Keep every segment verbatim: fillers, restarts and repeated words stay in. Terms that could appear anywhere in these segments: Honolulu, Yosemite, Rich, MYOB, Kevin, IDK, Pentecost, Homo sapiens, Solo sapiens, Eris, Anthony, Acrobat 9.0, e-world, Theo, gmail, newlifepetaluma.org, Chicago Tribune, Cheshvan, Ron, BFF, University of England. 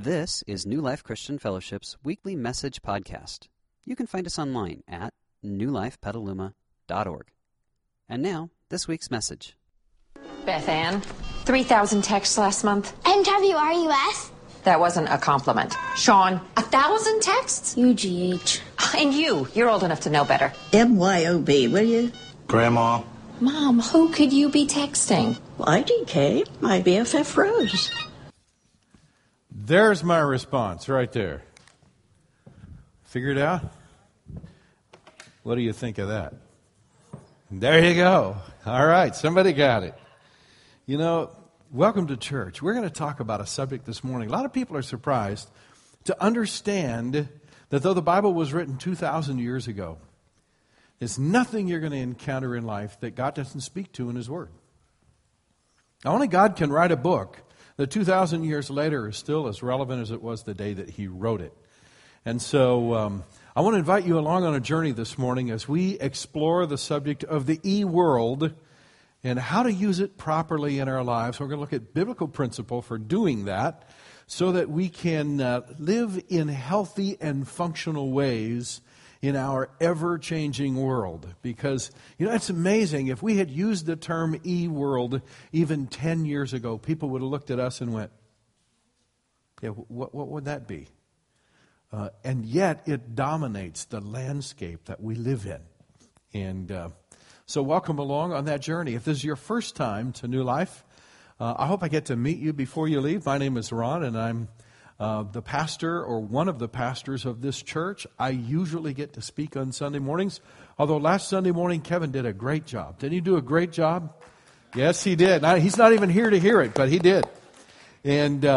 This is New Life Christian Fellowship's weekly message podcast. You can find us online at new life petaluma dot org. And now, this week's message. Beth Ann, three thousand texts last month. N W R U S? That wasn't a compliment. Sean, one thousand texts? U G H. And you, you're old enough to know better. M Y O B, will you? Grandma. Mom, who could you be texting? I D K, my B F F Rose. There's my response right there. Figured out? What do you think of that? There you go. All right, somebody got it. You know, welcome to church. We're going to talk about a subject this morning. A lot of people are surprised to understand that though the Bible was written two thousand years ago, there's nothing you're going to encounter in life that God doesn't speak to in His Word. Only God can write a book that two thousand years later is still as relevant as it was the day that He wrote it. And so um, I want to invite you along on a journey this morning as we explore the subject of the e-world and how to use it properly in our lives. We're going to look at biblical principle for doing that so that we can uh, live in healthy and functional ways in our ever-changing world. Because, you know, it's amazing. If we had used the term e-world even ten years ago, people would have looked at us and went, yeah, what, what would that be? Uh, and yet it dominates the landscape that we live in. And uh, so welcome along on that journey. If this is your first time to New Life, uh, I hope I get to meet you before you leave. My name is Ron, and I'm Uh, the pastor or one of the pastors of this church. I usually get to speak on Sunday mornings, although last Sunday morning Kevin did a great job. Didn't he do a great job? Yes, he did. Now, he's not even here to hear it, but he did. And uh,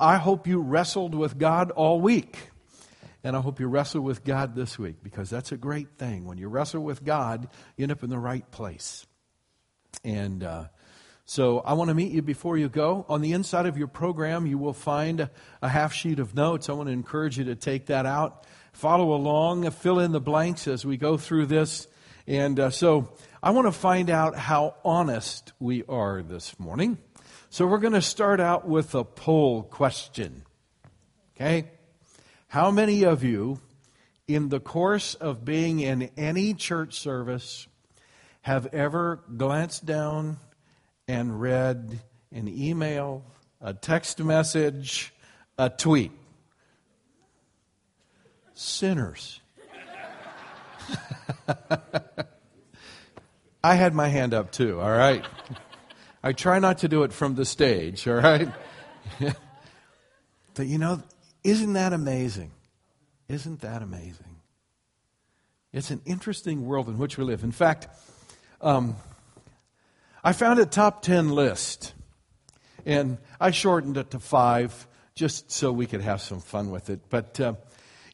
I, I hope you wrestled with God all week. And I hope you wrestle with God this week, because that's a great thing. When you wrestle with God, you end up in the right place. And Uh, So I want to meet you before you go. On the inside of your program, you will find a half sheet of notes. I want to encourage you to take that out, follow along, fill in the blanks as we go through this. And uh, so I want to find out how honest we are this morning. So we're going to start out with a poll question. Okay? How many of you, in the course of being in any church service, have ever glanced down and read an email, a text message, a tweet? Sinners. I had my hand up too, all right? I try not to do it from the stage, all right? But you know, isn't that amazing? Isn't that amazing? It's an interesting world in which we live. In fact, um... I found a top ten list, and I shortened it to five just so we could have some fun with it. But uh,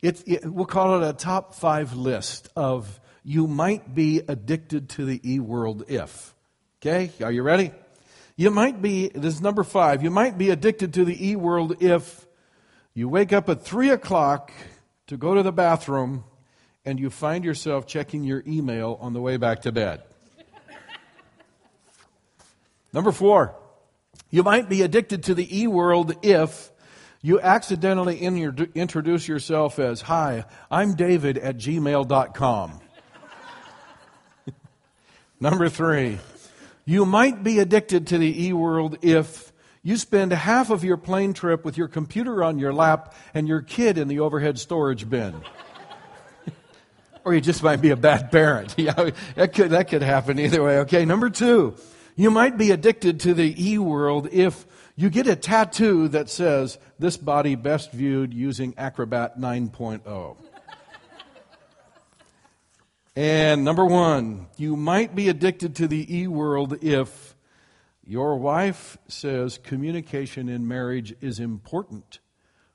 it, it, we'll call it a top five list of you might be addicted to the e-world if. Okay, are you ready? You might be, this is number five, you might be addicted to the e-world if you wake up at three o'clock to go to the bathroom and you find yourself checking your email on the way back to bed. Number four, you might be addicted to the e-world if you accidentally in your, introduce yourself as, "Hi, I'm David at gmail dot com. Number three, you might be addicted to the e-world if you spend half of your plane trip with your computer on your lap and your kid in the overhead storage bin. Or you just might be a bad parent. Yeah, that could, that could happen either way. Okay, number two. You might be addicted to the e-world if you get a tattoo that says, "This body best viewed using Acrobat nine point oh. And number one, you might be addicted to the e-world if your wife says communication in marriage is important,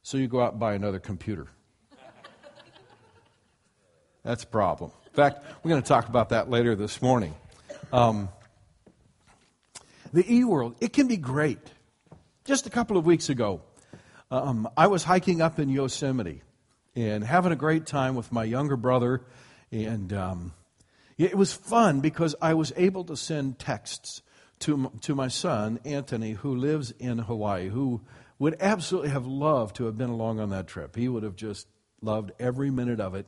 so you go out and buy another computer. That's a problem. In fact, we're going to talk about that later this morning. Um... The e-world, it can be great. Just a couple of weeks ago, um, I was hiking up in Yosemite and having a great time with my younger brother. And um, it was fun because I was able to send texts to, to my son, Anthony, who lives in Hawaii, who would absolutely have loved to have been along on that trip. He would have just loved every minute of it.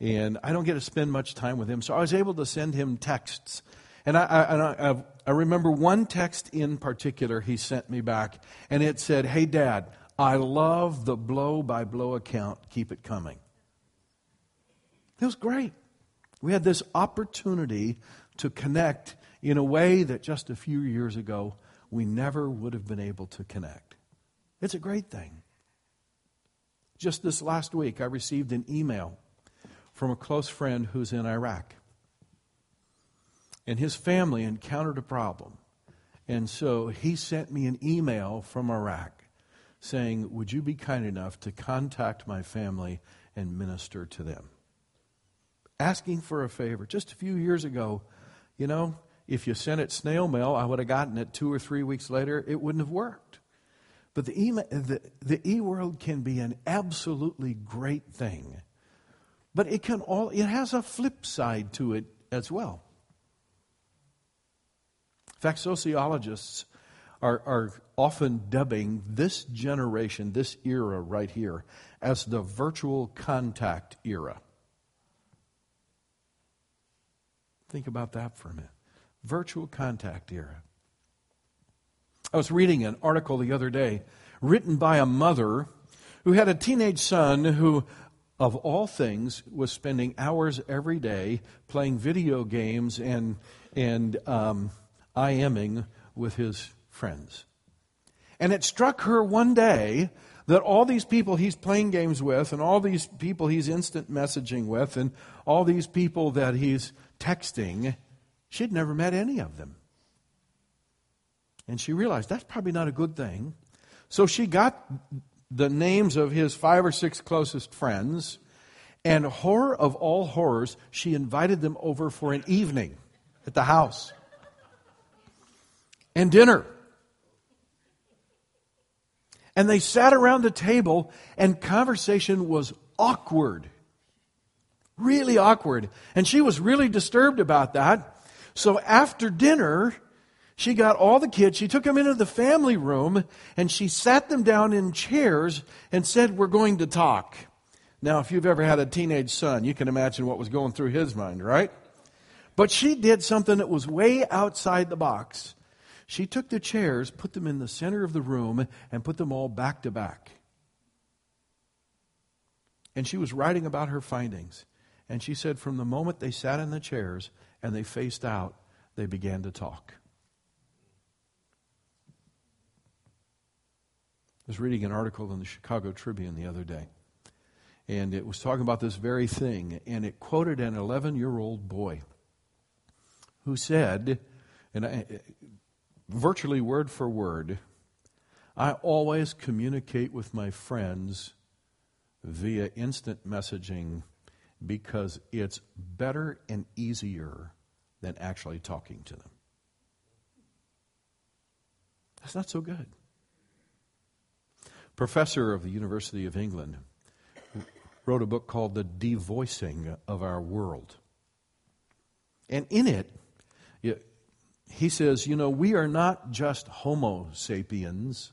And I don't get to spend much time with him, so I was able to send him texts. And I, I, I, I remember one text in particular he sent me back, and it said, "Hey, Dad, I love the blow-by-blow account. Keep it coming." It was great. We had this opportunity to connect in a way that just a few years ago we never would have been able to connect. It's a great thing. Just this last week, I received an email from a close friend who's in Iraq. And his family encountered a problem. And so he sent me an email from Iraq saying, "Would you be kind enough to contact my family and minister to them?" Asking for a favor. Just a few years ago, you know, if you sent it snail mail, I would have gotten it two or three weeks later. It wouldn't have worked. But the email, the, the e-world can be an absolutely great thing. But it can all it has a flip side to it as well. In fact, sociologists are, are often dubbing this generation, this era right here, as the virtual contact era. Think about that for a minute. Virtual contact era. I was reading an article the other day written by a mother who had a teenage son who, of all things, was spending hours every day playing video games and and um, IMing with his friends. And it struck her one day that all these people he's playing games with and all these people he's instant messaging with and all these people that he's texting, she'd never met any of them. And she realized that's probably not a good thing. So she got the names of his five or six closest friends, and horror of all horrors, she invited them over for an evening at the house and dinner. And they sat around the table, and conversation was awkward, really awkward. And she was really disturbed about that. So after dinner, she got all the kids, she took them into the family room, and she sat them down in chairs and said, "We're going to talk." Now, if you've ever had a teenage son, you can imagine what was going through his mind, right? But she did something that was way outside the box. She took the chairs, put them in the center of the room, and put them all back to back. And she was writing about her findings. And she said from the moment they sat in the chairs and they faced out, they began to talk. I was reading an article in the Chicago Tribune the other day, and it was talking about this very thing, and it quoted an eleven-year-old boy who said, and I, virtually word for word, "I always communicate with my friends via instant messaging because it's better and easier than actually talking to them." That's not so good. Professor of the University of England wrote a book called The Devoicing of Our World. And in it, he says, you know, we are not just Homo sapiens,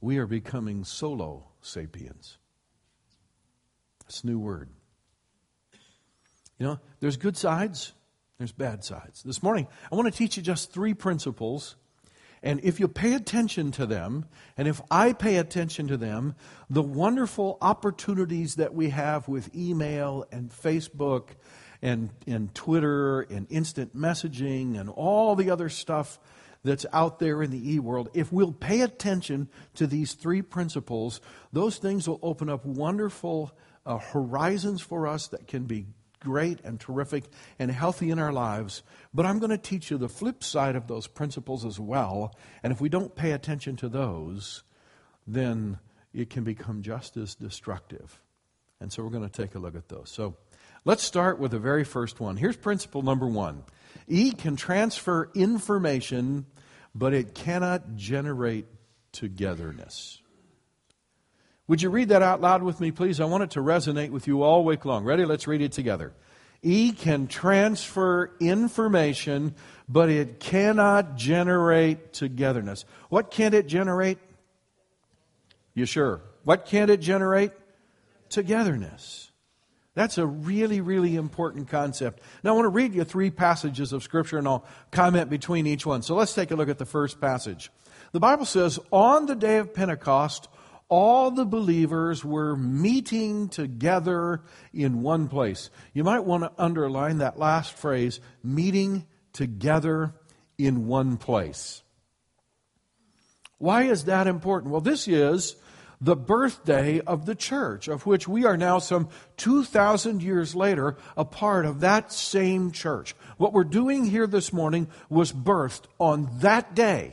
we are becoming solo sapiens. That's a new word. You know, there's good sides, there's bad sides. This morning, I want to teach you just three principles. And if you pay attention to them, and if I pay attention to them, the wonderful opportunities that we have with email and Facebook and, and Twitter and instant messaging and all the other stuff that's out there in the e-world, if we'll pay attention to these three principles, those things will open up wonderful uh, horizons for us that can be great and terrific and healthy in our lives. But I'm going to teach you the flip side of those principles as well. And if we don't pay attention to those, then it can become just as destructive. And so we're going to take a look at those. So let's start with the very first one. Here's principle number one. E can transfer information, but it cannot generate togetherness. Would you read that out loud with me, please? I want it to resonate with you all week long. Ready? Let's read it together. E can transfer information, but it cannot generate togetherness. What can't it generate? You sure? What can't it generate? Togetherness. That's a really, really important concept. Now, I want to read you three passages of Scripture, and I'll comment between each one. So let's take a look at the first passage. The Bible says, on the day of Pentecost, all the believers were meeting together in one place. You might want to underline that last phrase, meeting together in one place. Why is that important? Well, this is the birthday of the church, of which we are now some two thousand years later a part of that same church. What we're doing here this morning was birthed on that day.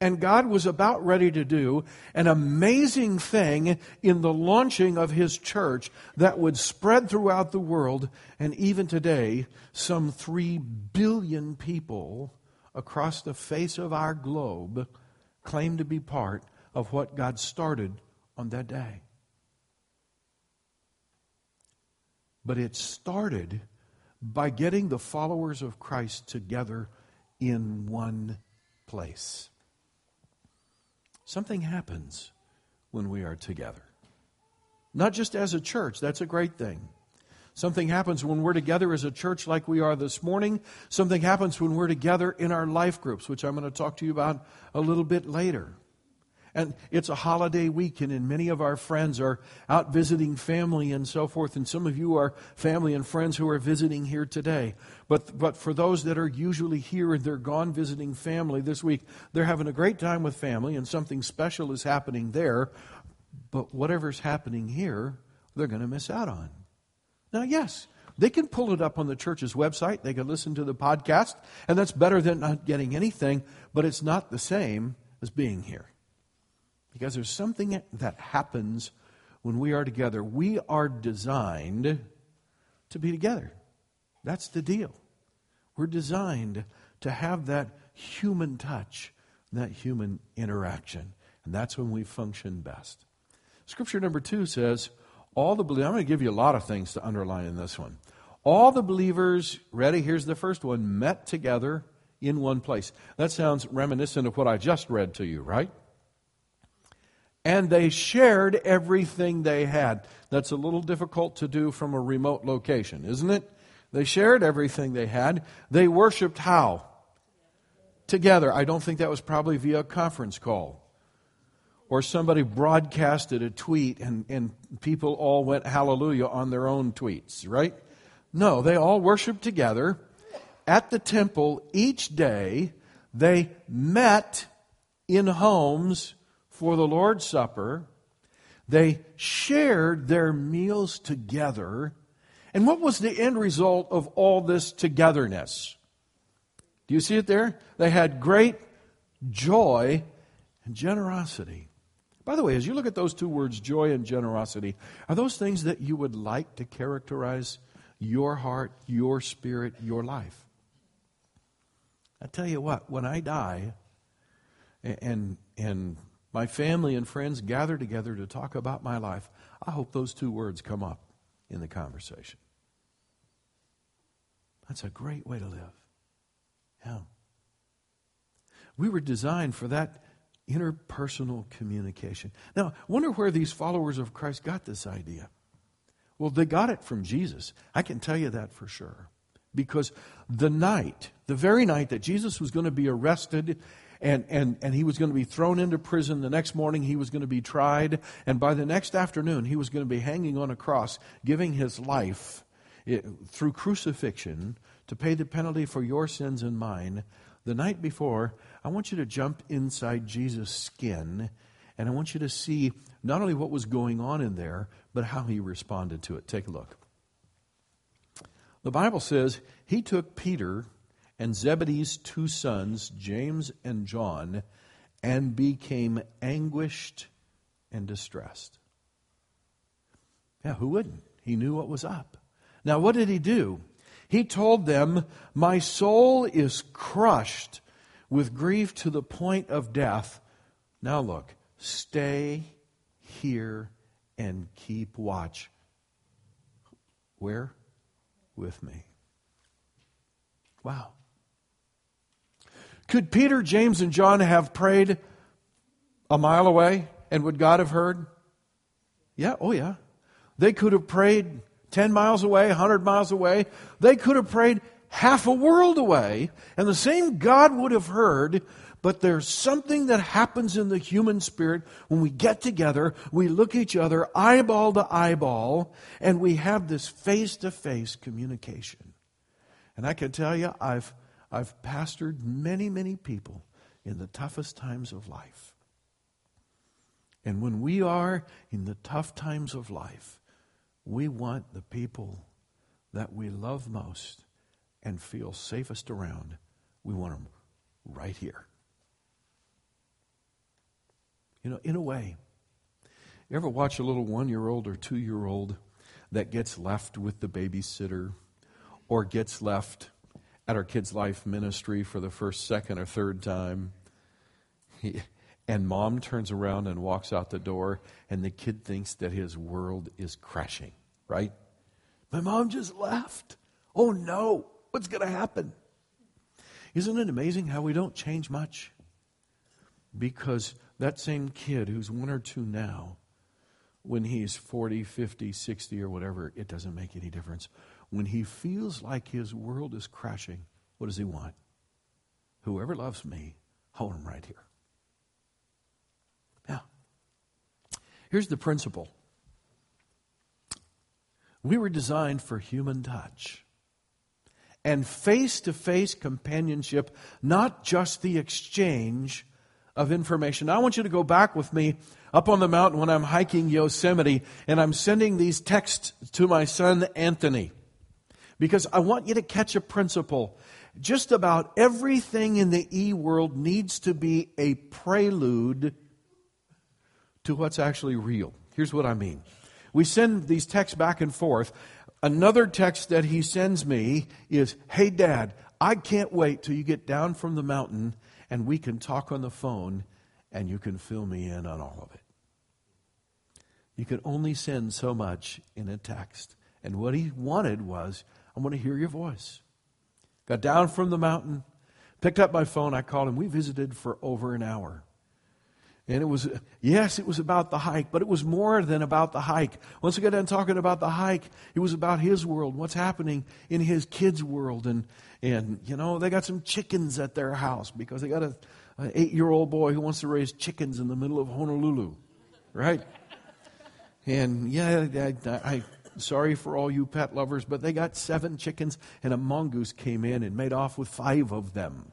And God was about ready to do an amazing thing in the launching of His church that would spread throughout the world. And even today, some three billion people across the face of our globe claim to be part of what God started on that day. But it started by getting the followers of Christ together in one place. Something happens when we are together. Not just as a church, that's a great thing. Something happens when we're together as a church like we are this morning. Something happens when we're together in our life groups, which I'm going to talk to you about a little bit later. And it's a holiday weekend, and many of our friends are out visiting family and so forth. And some of you are family and friends who are visiting here today. But but for those that are usually here and they're gone visiting family this week, they're having a great time with family, and something special is happening there. But whatever's happening here, they're going to miss out on. Now, yes, they can pull it up on the church's website. They can listen to the podcast, and that's better than not getting anything. But it's not the same as being here. Because there's something that happens when we are together. We are designed to be together. That's the deal. We're designed to have that human touch, that human interaction. And that's when we function best. Scripture number two says, all the believers, I'm going to give you a lot of things to underline in this one. All the believers, ready, here's the first one, met together in one place. That sounds reminiscent of what I just read to you, right? And they shared everything they had. That's a little difficult to do from a remote location, isn't it? They shared everything they had. They worshiped how? Together. I don't think that was probably via a conference call. Or somebody broadcasted a tweet and, and people all went hallelujah on their own tweets, right? No, they all worshiped together at the temple each day. They met in homes for the Lord's Supper. They shared their meals together. And what was the end result of all this togetherness? Do you see it there? They had great joy and generosity. By the way, as you look at those two words, joy and generosity, are those things that you would like to characterize your heart, your spirit, your life? I tell you what, when I die and and my family and friends gather together to talk about my life, I hope those two words come up in the conversation. That's a great way to live. Yeah. We were designed for that interpersonal communication. Now, I wonder where these followers of Christ got this idea. Well, they got it from Jesus. I can tell you that for sure. Because the night, the very night that Jesus was going to be arrested And, and and he was going to be thrown into prison. The next morning he was going to be tried. And by the next afternoon he was going to be hanging on a cross, giving his life through crucifixion to pay the penalty for your sins and mine. The night before, I want you to jump inside Jesus' skin. And I want you to see not only what was going on in there, but how he responded to it. Take a look. The Bible says he took Peter and Zebedee's two sons, James and John, and became anguished and distressed. Yeah, who wouldn't? He knew what was up. Now, what did he do? He told them, my soul is crushed with grief to the point of death. Now look, stay here and keep watch. Where? With me. Wow. Could Peter, James, and John have prayed a mile away And would God have heard? Yeah, oh yeah. They could have prayed ten miles away, one hundred miles away. They could have prayed half a world away, and the same God would have heard. But there's something that happens in the human spirit when we get together, we look at each other eyeball to eyeball, and we have this face-to-face communication. And I can tell you, I've, I've pastored many, many people in the toughest times of life. And when we are in the tough times of life, we want the people that we love most and feel safest around. We want them right here. You know, in a way, you ever watch a little one-year-old or two-year-old that gets left with the babysitter or gets left at our kids' life ministry for the first, second, or third time? And mom turns around and walks out the door, and the kid thinks that his world is crashing, right? My mom just left. Oh, no. What's going to happen? Isn't it amazing how we don't change much? Because that same kid who's one or two now, when he's forty, fifty, sixty, or whatever, it doesn't make any difference. When he feels like his world is crashing, what does he want? Whoever loves me, hold him right here. Here's the principle. We were designed for human touch and face-to-face companionship, not just the exchange of information. Now, I want you to go back with me up on the mountain when I'm hiking Yosemite, and I'm sending these texts to my son Anthony, because I want you to catch a principle. Just about everything in the e-world needs to be a prelude to what's actually real. Here's what I mean. We send these texts back and forth. Another text that he sends me is, hey, Dad, I can't wait till you get down from the mountain and we can talk on the phone and you can fill me in on all of it. You can only send so much in a text. And what he wanted was, I want to hear your voice. Got down from the mountain, picked up my phone, I called him. We visited for over an hour. And it was, yes, it was about the hike, but it was more than about the hike. Once we got done talking about the hike, it was about his world, what's happening in his kids' world. And, and you know, they got some chickens at their house because they got a, an eight-year-old boy who wants to raise chickens in the middle of Honolulu, right? And, yeah, I, I, I sorry for all you pet lovers, but they got seven chickens, and a mongoose came in and made off with five of them.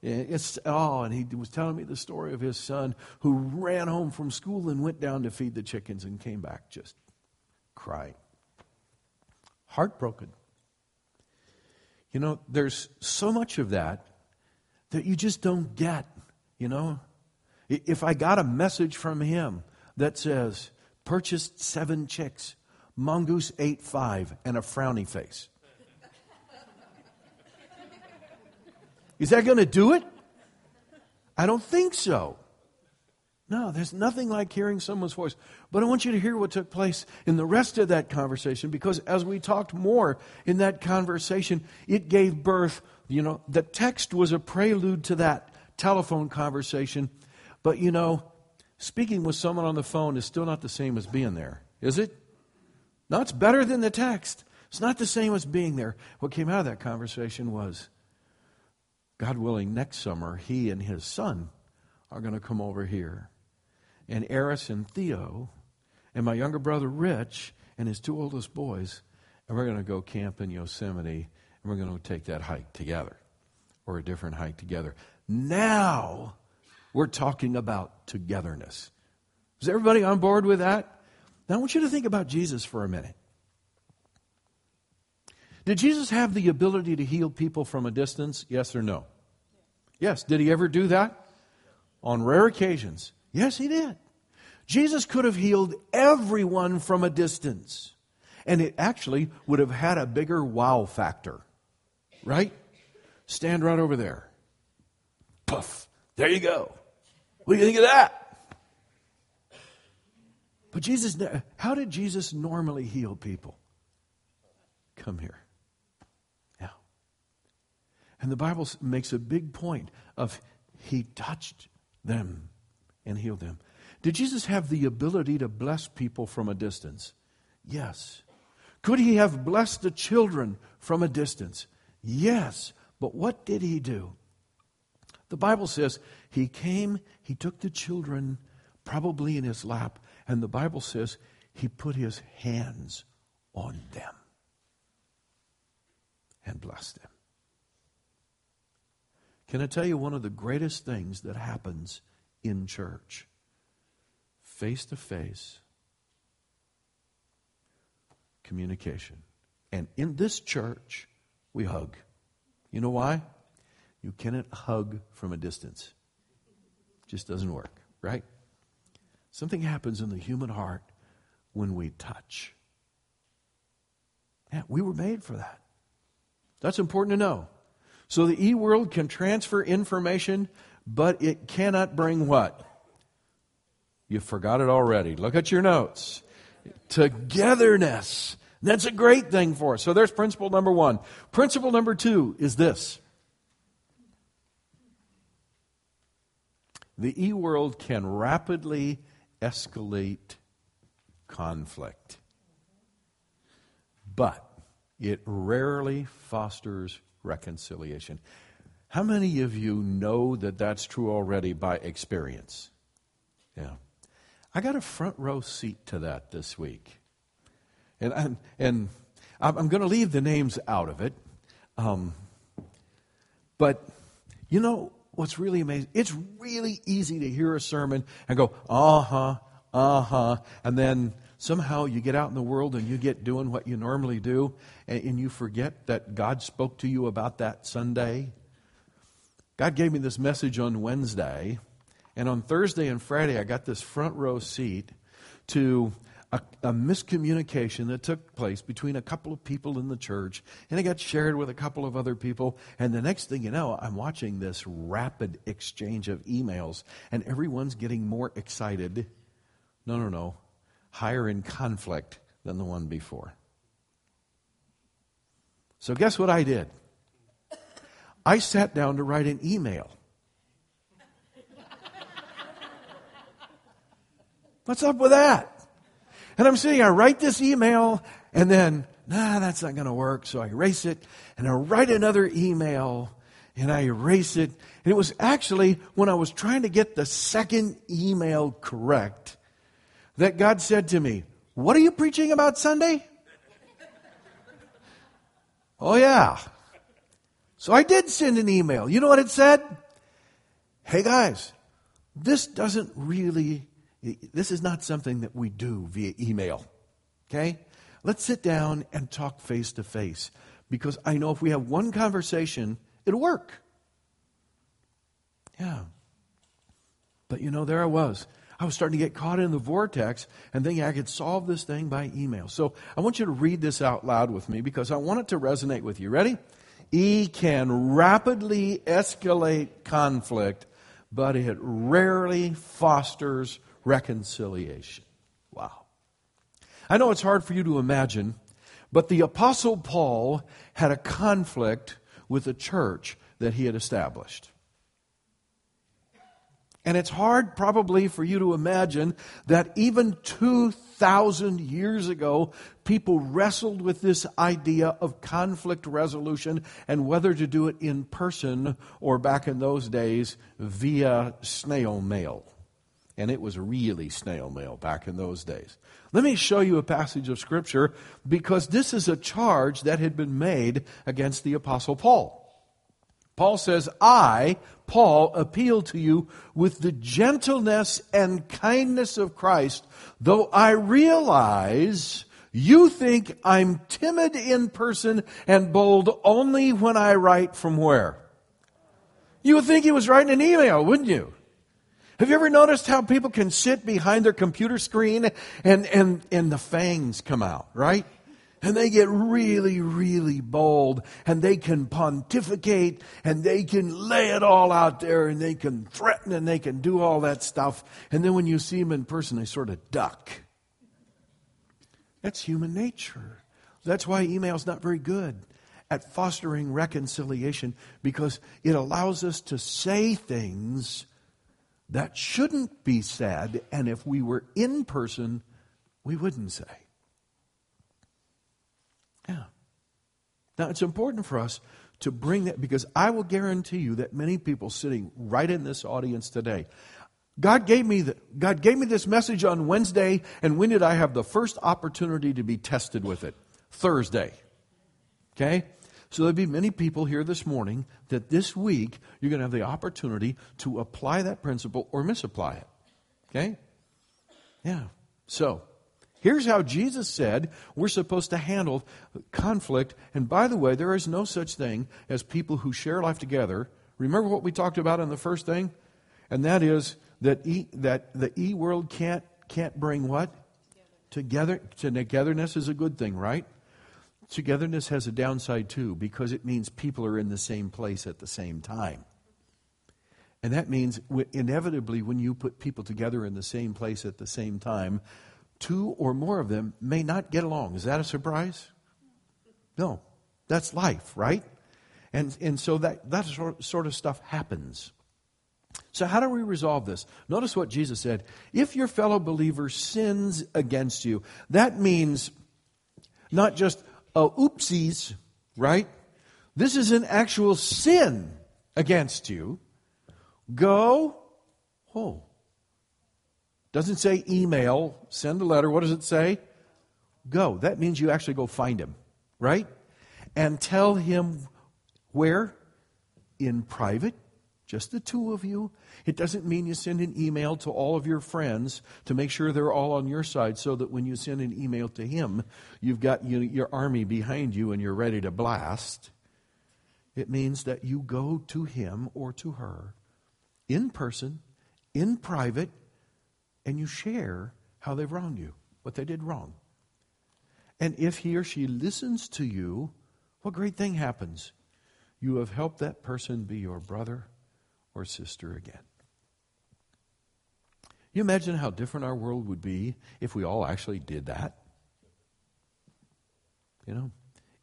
It's oh, and he was telling me the story of his son who ran home from school and went down to feed the chickens and came back just crying. Heartbroken. You know, there's so much of that that you just don't get, you know. If I got a message from him that says, purchased seven chicks, mongoose ate five, and a frowny face. Is that going to do it? I don't think so. No, there's nothing like hearing someone's voice. But I want you to hear what took place in the rest of that conversation, because as we talked more in that conversation, it gave birth, you know, the text was a prelude to that telephone conversation. But, you know, speaking with someone on the phone is still not the same as being there, is it? No, it's better than the text. It's not the same as being there. What came out of that conversation was, God willing, next summer, he and his son are going to come over here. And Eris and Theo and my younger brother Rich and his two oldest boys, and we're going to go camp in Yosemite, and we're going to take that hike together, or a different hike together. Now we're talking about togetherness. Is everybody on board with that? Now I want you to think about Jesus for a minute. Did Jesus have the ability to heal people from a distance? Yes or no? Yes. Did he ever do that? On rare occasions. Yes, he did. Jesus could have healed everyone from a distance. And it actually would have had a bigger wow factor. Right? Stand right over there. Puff. There you go. What do you think of that? But Jesus, how did Jesus normally heal people? Come here. And the Bible makes a big point of he touched them and healed them. Did Jesus have the ability to bless people from a distance? Yes. Could he have blessed the children from a distance? Yes. But what did he do? The Bible says he came, he took the children probably in his lap, and the Bible says he put his hands on them and blessed them. Can I tell you one of the greatest things that happens in church? Face to face communication. And in this church, we hug. You know why? You cannot hug from a distance. It just doesn't work, right? Something happens in the human heart when we touch. Yeah, we were made for that. That's important to know. So the e-world can transfer information, but it cannot bring what? You forgot it already. Look at your notes. Togetherness. That's a great thing for us. So there's principle number one. Principle number two is this. The e-world can rapidly escalate conflict, but it rarely fosters reconciliation. How many of you know that that's true already by experience? Yeah. I got a front row seat to that this week. And I'm, and I'm going to leave the names out of it. Um, but, you know, what's really amazing, it's really easy to hear a sermon and go, uh-huh, uh-huh, and then somehow you get out in the world and you get doing what you normally do, and, and you forget that God spoke to you about that Sunday. God gave me this message on Wednesday, and on Thursday and Friday I got this front row seat to a, a miscommunication that took place between a couple of people in the church, and it got shared with a couple of other people, and the next thing you know, I'm watching this rapid exchange of emails, and everyone's getting more excited. No, no, no. Higher in conflict than the one before. So guess what I did? I sat down to write an email. What's up with that? And I'm sitting, I write this email, and then, nah, that's not going to work, so I erase it, and I write another email, and I erase it. And it was actually when I was trying to get the second email correct that God said to me, what are you preaching about Sunday? Oh, yeah. So I did send an email. You know what it said? Hey, guys, this doesn't really, this is not something that we do via email. Okay? Let's sit down and talk face to face, because I know if we have one conversation, it'll work. Yeah. But, you know, there I was. I was starting to get caught in the vortex and thinking I could solve this thing by email. So I want you to read this out loud with me, because I want it to resonate with you. Ready? E can rapidly escalate conflict, but it rarely fosters reconciliation. Wow. I know it's hard for you to imagine, but the Apostle Paul had a conflict with a church that he had established. And it's hard probably for you to imagine that even two thousand years ago, people wrestled with this idea of conflict resolution and whether to do it in person or, back in those days, via snail mail. And it was really snail mail back in those days. Let me show you a passage of Scripture, because this is a charge that had been made against the Apostle Paul. Paul says, I, Paul, appeal to you with the gentleness and kindness of Christ, though I realize you think I'm timid in person and bold only when I write from where? You would think he was writing an email, wouldn't you? Have you ever noticed how people can sit behind their computer screen and, and, and the fangs come out, right? And they get really, really bold, and they can pontificate, and they can lay it all out there, and they can threaten, and they can do all that stuff. And then when you see them in person, they sort of duck. That's human nature. That's why email's not very good at fostering reconciliation, because it allows us to say things That shouldn't be said, and if we were in person, we wouldn't say. Yeah. Now, it's important for us to bring that, because I will guarantee you that many people sitting right in this audience today, God gave me the, God gave me this message on Wednesday, and when did I have the first opportunity to be tested with it? Thursday. Okay? So there'll be many people here this morning that this week you're going to have the opportunity to apply that principle or misapply it. Okay? Yeah. So here's how Jesus said we're supposed to handle conflict. And by the way, there is no such thing as people who share life together. Remember what we talked about in the first thing? And that is that e, that the E world can't can't bring what? Together. Together. Togetherness is a good thing, right? Togetherness has a downside too, because it means people are in the same place at the same time. And that means inevitably when you put people together in the same place at the same time, two or more of them may not get along. Is that a surprise? No. That's life, right? And and so that, that sort of stuff happens. So how do we resolve this? Notice what Jesus said. If your fellow believer sins against you, that means not just Uh, oopsies, right? This is an actual sin against you. Go home. Doesn't say email, send a letter. What does it say? Go. That means you actually go find him, right? And tell him where? In private, just the two of you. It doesn't mean you send an email to all of your friends to make sure they're all on your side so that when you send an email to him, you've got you, your army behind you and you're ready to blast. It means that you go to him or to her in person, in private, and you share how they've wronged you, what they did wrong. And if he or she listens to you, what great thing happens? You have helped that person be your brother or sister again. You imagine how different our world would be if we all actually did that? You know,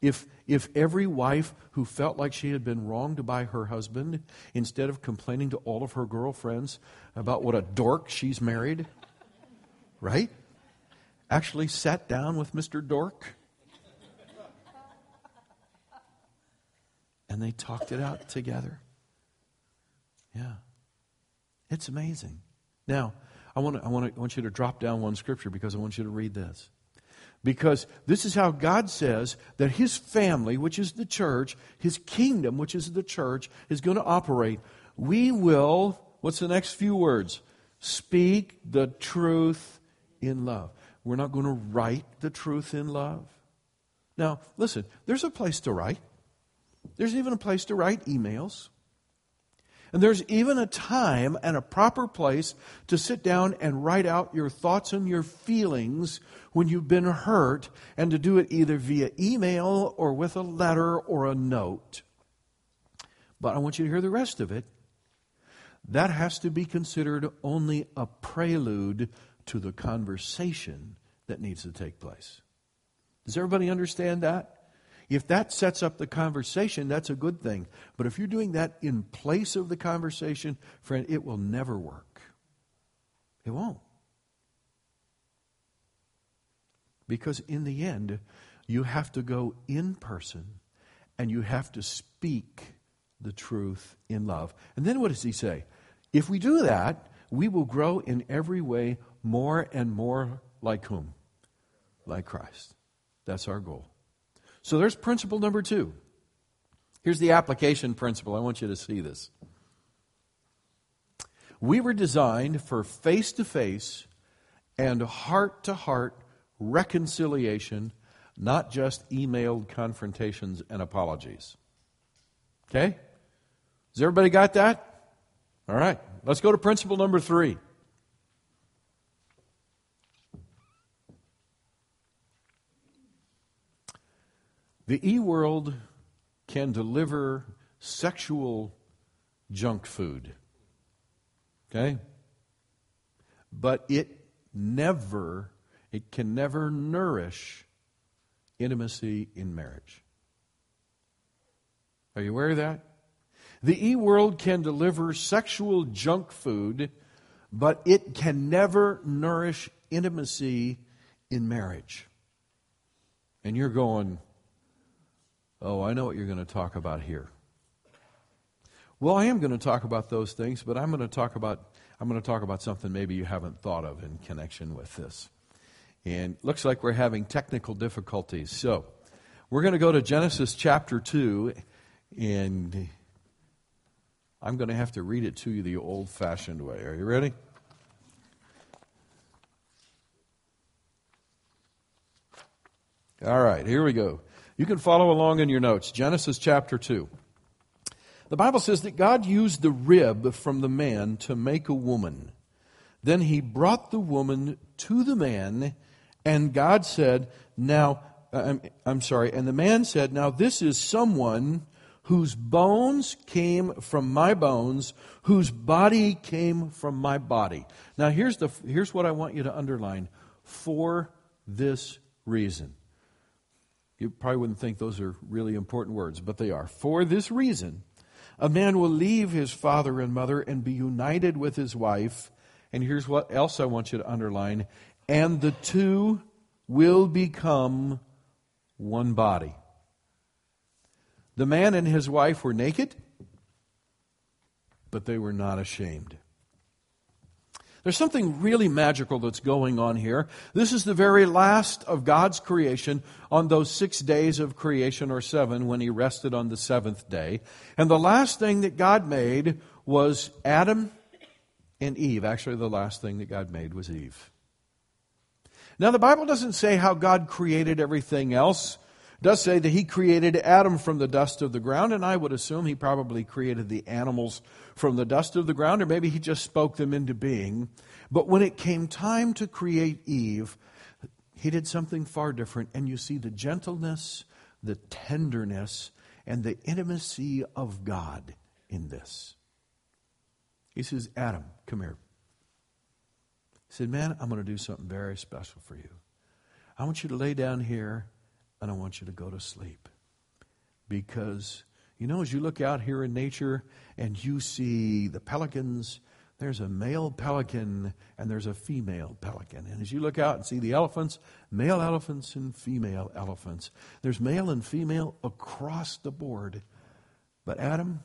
if if every wife who felt like she had been wronged by her husband, instead of complaining to all of her girlfriends about what a dork she's married, right? Actually sat down with Mister Dork and they talked it out together. Yeah, it's amazing. Now, I want to, I want to, I want you to drop down one scripture because I want you to read this. Because this is how God says that his family, which is the church, his kingdom, which is the church, is going to operate. We will, what's the next few words? Speak the truth in love. We're not going to write the truth in love. Now, listen, there's a place to write. There's even a place to write emails. And there's even a time and a proper place to sit down and write out your thoughts and your feelings when you've been hurt, and to do it either via email or with a letter or a note. But I want you to hear the rest of it. That has to be considered only a prelude to the conversation that needs to take place. Does everybody understand that? If that sets up the conversation, that's a good thing. But if you're doing that in place of the conversation, friend, it will never work. It won't. Because in the end, you have to go in person and you have to speak the truth in love. And then what does he say? If we do that, we will grow in every way more and more like whom? Like Christ. That's our goal. So there's principle number two. Here's the application principle. I want you to see this. We were designed for face-to-face and heart-to-heart reconciliation, not just emailed confrontations and apologies. Okay? Has everybody got that? All right. Let's go to principle number three. The e-world can deliver sexual junk food, okay? But it never, it can never nourish intimacy in marriage. Are you aware of that? The e-world can deliver sexual junk food, but it can never nourish intimacy in marriage. And you're going, oh, I know what you're going to talk about here. Well, I am going to talk about those things, but I'm going to talk about I'm going to talk about something maybe you haven't thought of in connection with this. And it looks like we're having technical difficulties. So we're going to go to Genesis chapter two, and I'm going to have to read it to you the old-fashioned way. Are you ready? All right, here we go. You can follow along in your notes. Genesis chapter two. The Bible says that God used the rib from the man to make a woman. Then he brought the woman to the man, and God said, now, I'm, I'm sorry, and the man said, now this is someone whose bones came from my bones, whose body came from my body. Now here's the here's what I want you to underline. For this reason. You probably wouldn't think those are really important words, but they are. For this reason, a man will leave his father and mother and be united with his wife. And here's what else I want you to underline. And the two will become one body. The man and his wife were naked, but they were not ashamed. There's something really magical that's going on here. This is the very last of God's creation on those six days of creation, or seven, when he rested on the seventh day. And the last thing that God made was Adam and Eve. Actually, the last thing that God made was Eve. Now, the Bible doesn't say how God created everything else. It does say that he created Adam from the dust of the ground, and I would assume he probably created the animals from the dust of the ground, or maybe he just spoke them into being. But when it came time to create Eve, he did something far different, and you see the gentleness, the tenderness, and the intimacy of God in this. He says, Adam, come here. He said, man, I'm going to do something very special for you. I want you to lay down here, and I want you to go to sleep. Because, you know, as you look out here in nature and you see the pelicans, there's a male pelican and there's a female pelican. And as you look out and see the elephants, male elephants and female elephants. There's male and female across the board. But Adam,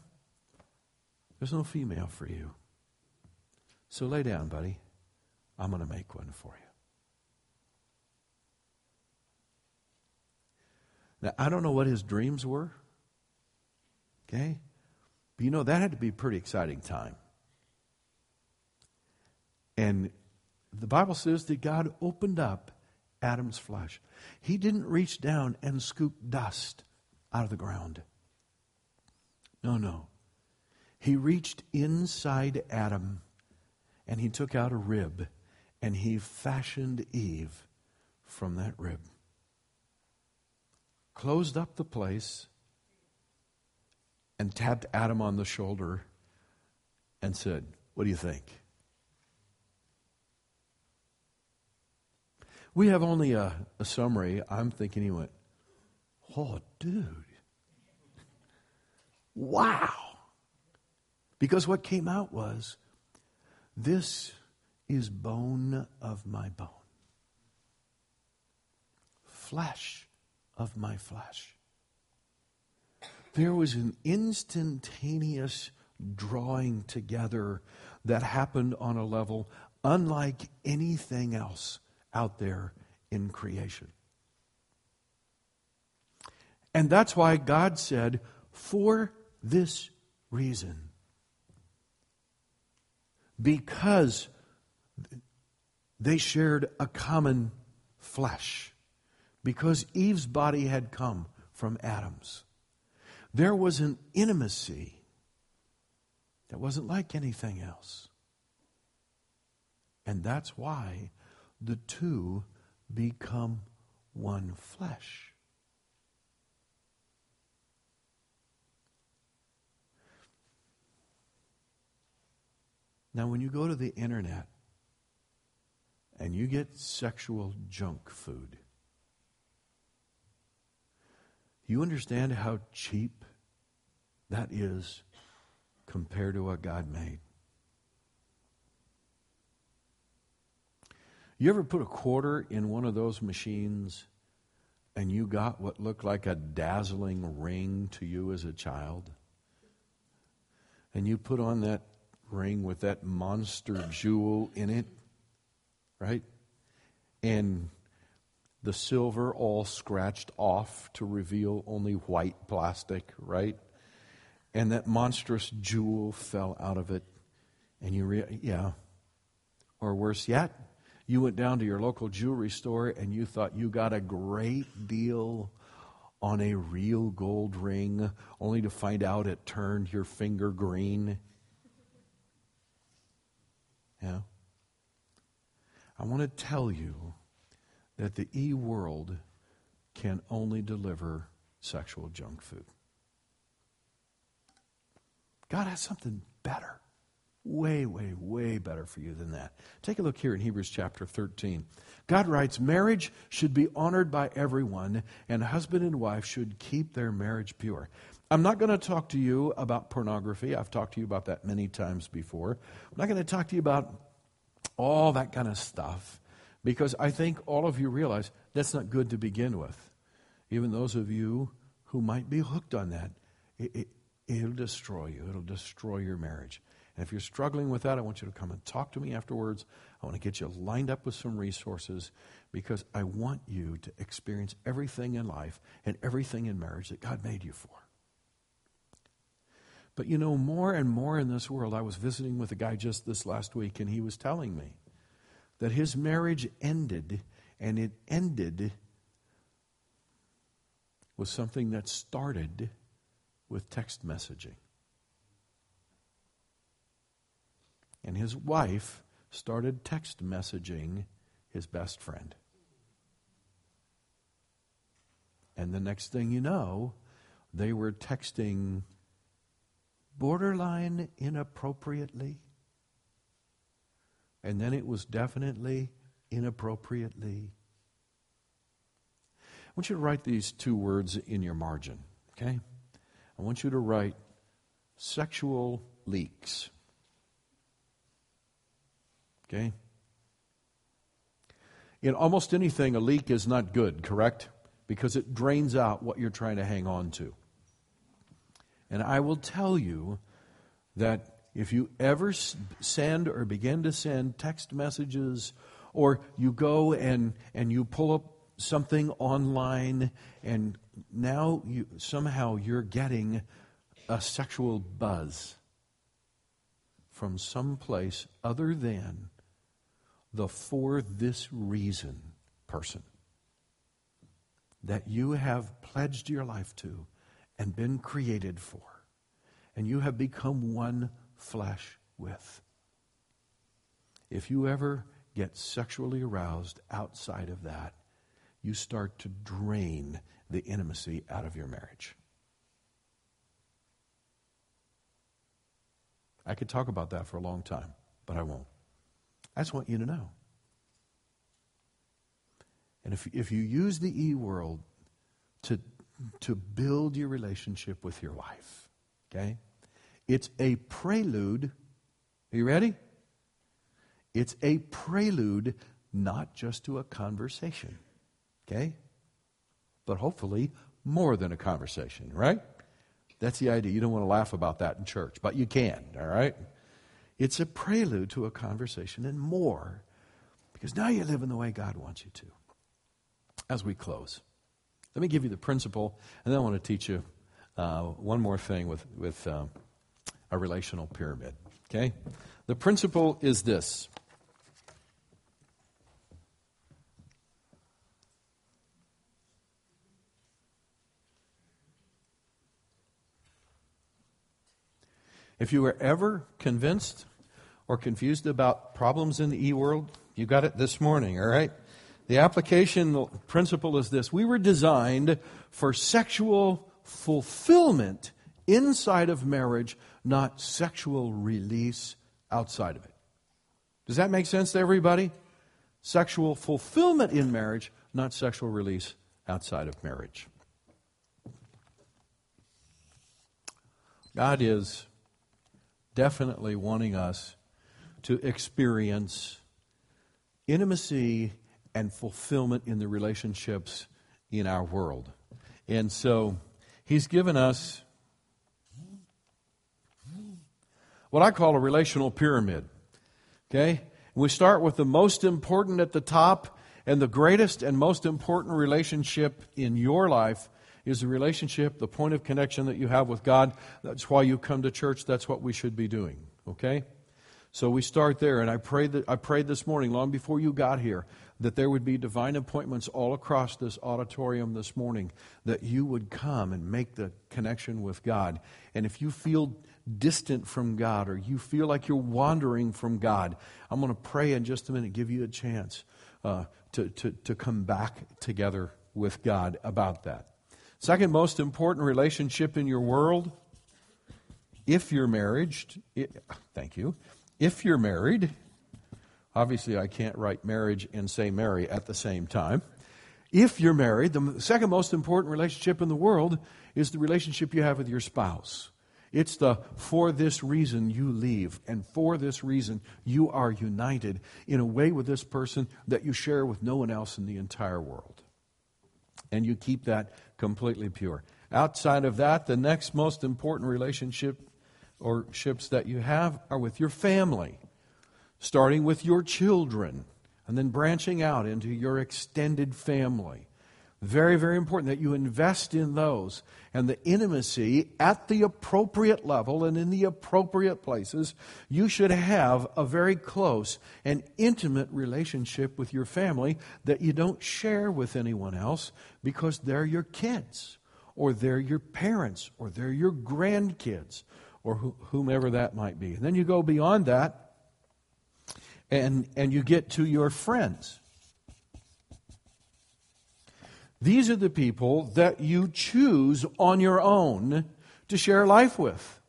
there's no female for you. So lay down, buddy. I'm going to make one for you. Now, I don't know what his dreams were, okay? But you know, that had to be a pretty exciting time. And the Bible says that God opened up Adam's flesh. He didn't reach down and scoop dust out of the ground. No, no. He reached inside Adam, and he took out a rib, and he fashioned Eve from that rib. Closed up the place and tapped Adam on the shoulder and said, what do you think? We have only a, a summary. I'm thinking he went, oh, dude. Wow. Because what came out was, this is bone of my bone. Flesh of my flesh. There was an instantaneous drawing together that happened on a level unlike anything else out there in creation. And that's why God said, for this reason, because they shared a common flesh. Because Eve's body had come from Adam's. There was an intimacy that wasn't like anything else. And that's why the two become one flesh. Now, when you go to the internet and you get sexual junk food, you understand how cheap that is compared to what God made. You ever put a quarter in one of those machines and you got what looked like a dazzling ring to you as a child? And you put on that ring with that monster jewel in it, right? And the silver all scratched off to reveal only white plastic, right? And that monstrous jewel fell out of it. And you, re- yeah. Or worse yet, you went down to your local jewelry store and you thought you got a great deal on a real gold ring, only to find out it turned your finger green. Yeah. I want to tell you that the e-world can only deliver sexual junk food. God has something better, way, way, way better for you than that. Take a look here in Hebrews chapter thirteen. God writes, marriage should be honored by everyone, and husband and wife should keep their marriage pure. I'm not going to talk to you about pornography. I've talked to you about that many times before. I'm not going to talk to you about all that kind of stuff, because I think all of you realize that's not good to begin with. Even those of you who might be hooked on that, it, it, it'll destroy you. It'll destroy your marriage. And if you're struggling with that, I want you to come and talk to me afterwards. I want to get you lined up with some resources, because I want you to experience everything in life and everything in marriage that God made you for. But you know, more and more in this world, I was visiting with a guy just this last week, and he was telling me that his marriage ended, and it ended with something that started with text messaging. And his wife started text messaging his best friend. And the next thing you know, they were texting borderline inappropriately. And then it was definitely inappropriately. I want you to write these two words in your margin, okay? I want you to write sexual leaks. Okay? In almost anything, a leak is not good, correct? Because it drains out what you're trying to hang on to. And I will tell you that if you ever send or begin to send text messages, or you go and, and you pull up something online, and now you somehow you're getting a sexual buzz from some place other than the for this reason person that you have pledged your life to and been created for, and you have become one flesh with. If you ever get sexually aroused outside of that, you start to drain the intimacy out of your marriage. I could talk about that for a long time, but I won't. I just want you to know. And if if you use the e-world to, to build your relationship with your wife, okay, it's a prelude. Are you ready? It's a prelude not just to a conversation. Okay? But hopefully more than a conversation, right? That's the idea. You don't want to laugh about that in church, but you can, all right? It's a prelude to a conversation and more, because now you live in the way God wants you to. As we close, let me give you the principle, and then I want to teach you uh, one more thing with, with um, a relational pyramid, okay? The principle is this. If you were ever convinced or confused about problems in the e-world, you got it this morning, all right? The application principle is this. We were designed for sexual fulfillment inside of marriage, not sexual release outside of it. Does that make sense to everybody? Sexual fulfillment in marriage, not sexual release outside of marriage. God is definitely wanting us to experience intimacy and fulfillment in the relationships in our world. And so he's given us what I call a relational pyramid. Okay? We start with the most important at the top, and the greatest and most important relationship in your life is the relationship, the point of connection that you have with God. That's why you come to church. That's what we should be doing. Okay? So we start there, and I prayed that, I prayed this morning, long before you got here, that there would be divine appointments all across this auditorium this morning, that you would come and make the connection with God. And if you feel distant from God, or you feel like you're wandering from God, I'm going to pray in just a minute, give you a chance uh, to, to, to come back together with God about that. Second most important relationship in your world, if you're married, it, thank you, if you're married, obviously I can't write marriage and say marry at the same time. If you're married, the second most important relationship in the world is the relationship you have with your spouse. It's the for this reason you leave, and for this reason you are united in a way with this person that you share with no one else in the entire world. And you keep that completely pure. Outside of that, the next most important relationship or ships that you have are with your family, starting with your children and then branching out into your extended family. Very, very important that you invest in those, and the intimacy at the appropriate level and in the appropriate places. You should have a very close and intimate relationship with your family that you don't share with anyone else, because they're your kids, or they're your parents, or they're your grandkids, or whomever that might be. And then you go beyond that, and, and you get to your friends. These are the people that you choose on your own to share life with.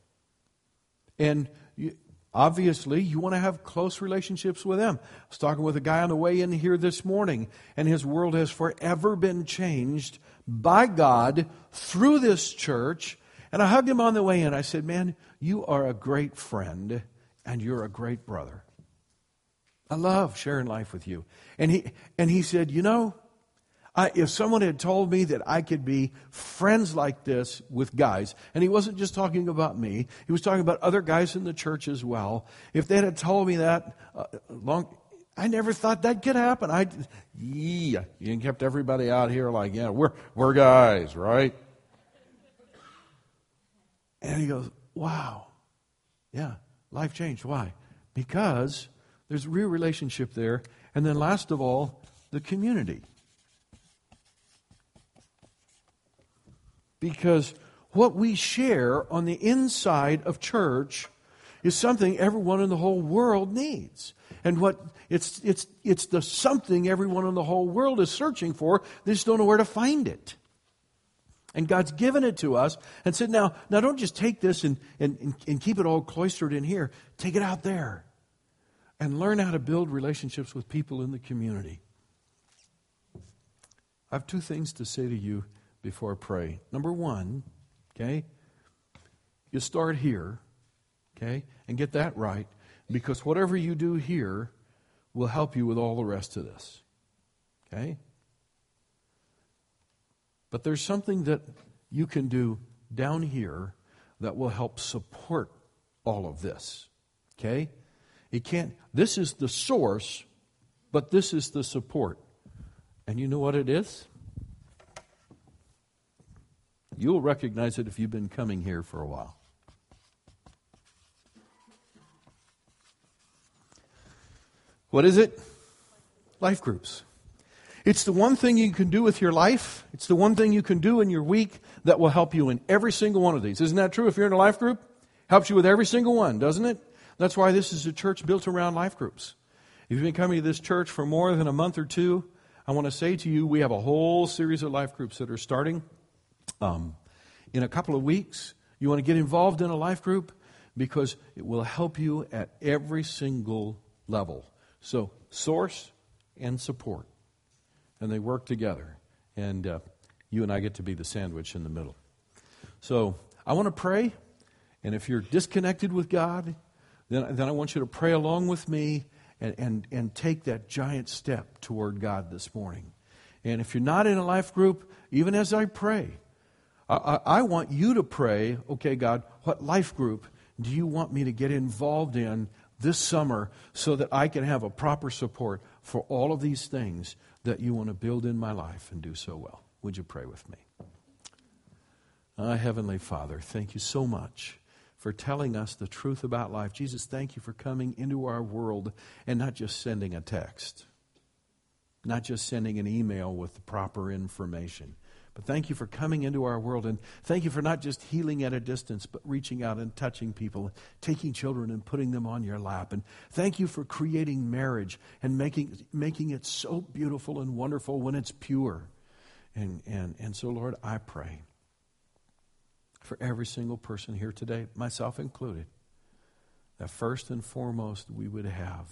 And you, obviously, you want to have close relationships with them. I was talking with a guy on the way in here this morning, and his world has forever been changed by God through this church. And I hugged him on the way in. I said, man, you are a great friend, and you're a great brother. I love sharing life with you. And he, and he said, you know, I, if someone had told me that I could be friends like this with guys, and he wasn't just talking about me, he was talking about other guys in the church as well. If they had told me that, uh, long, I never thought that could happen. I, yeah, you kept everybody out here like, yeah, we're we're guys, right? And he goes, wow, yeah, life changed. Why? Because there's a real relationship there, and then last of all, the community. Because what we share on the inside of church is something everyone in the whole world needs. And what it's it's it's the something everyone in the whole world is searching for. They just don't know where to find it. And God's given it to us and said, now, now don't just take this and, and, and keep it all cloistered in here. Take it out there. And learn how to build relationships with people in the community. I have two things to say to you before I pray. Number one, okay, you start here, okay, and get that right, because whatever you do here will help you with all the rest of this, okay? But there's something that you can do down here that will help support all of this, okay? It can't, this is the source, but this is the support. And you know what it is? You'll recognize it if you've been coming here for a while. What is it? Life groups. It's the one thing you can do with your life. It's the one thing you can do in your week that will help you in every single one of these. Isn't that true? If you're in a life group, helps you with every single one, doesn't it? That's why this is a church built around life groups. If you've been coming to this church for more than a month or two, I want to say to you, we have a whole series of life groups that are starting. Um, in a couple of weeks, you want to get involved in a life group because it will help you at every single level. So source and support, and they work together, and uh, you and I get to be the sandwich in the middle. So I want to pray, and if you're disconnected with God, then, then I want you to pray along with me and, and, and take that giant step toward God this morning. And if you're not in a life group, even as I pray, I, I, I want you to pray, okay, God, what life group do you want me to get involved in this summer so that I can have a proper support for all of these things that you want to build in my life and do so well? Would you pray with me? Ah, Heavenly Father, thank you so much for telling us the truth about life. Jesus, thank you for coming into our world and not just sending a text, not just sending an email with the proper information. But thank you for coming into our world, and thank you for not just healing at a distance, but reaching out and touching people, taking children and putting them on your lap. And thank you for creating marriage and making making it so beautiful and wonderful when it's pure. And and and so, Lord, I pray for every single person here today, myself included, that first and foremost we would have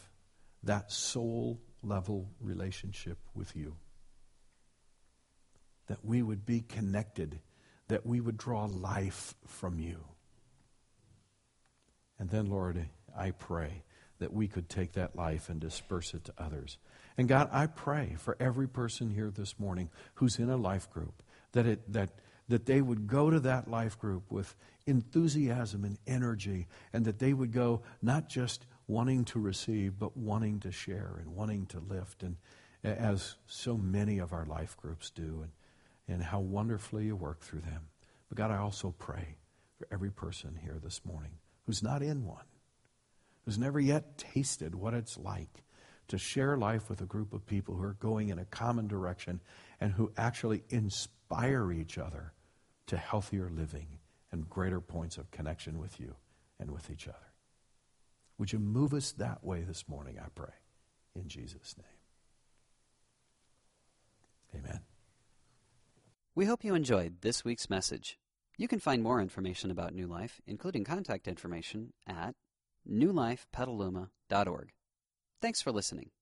that soul-level relationship with you, that we would be connected, that we would draw life from you. And then, Lord, I pray that we could take that life and disperse it to others. And God, I pray for every person here this morning who's in a life group, that it that that they would go to that life group with enthusiasm and energy, and that they would go not just wanting to receive, but wanting to share and wanting to lift, and as so many of our life groups do, and and how wonderfully you work through them. But God, I also pray for every person here this morning who's not in one, who's never yet tasted what it's like to share life with a group of people who are going in a common direction and who actually inspire each other to healthier living and greater points of connection with you and with each other. Would you move us that way this morning, I pray, in Jesus' name. Amen. We hope you enjoyed this week's message. You can find more information about New Life, including contact information, at new life petaluma dot org. Thanks for listening.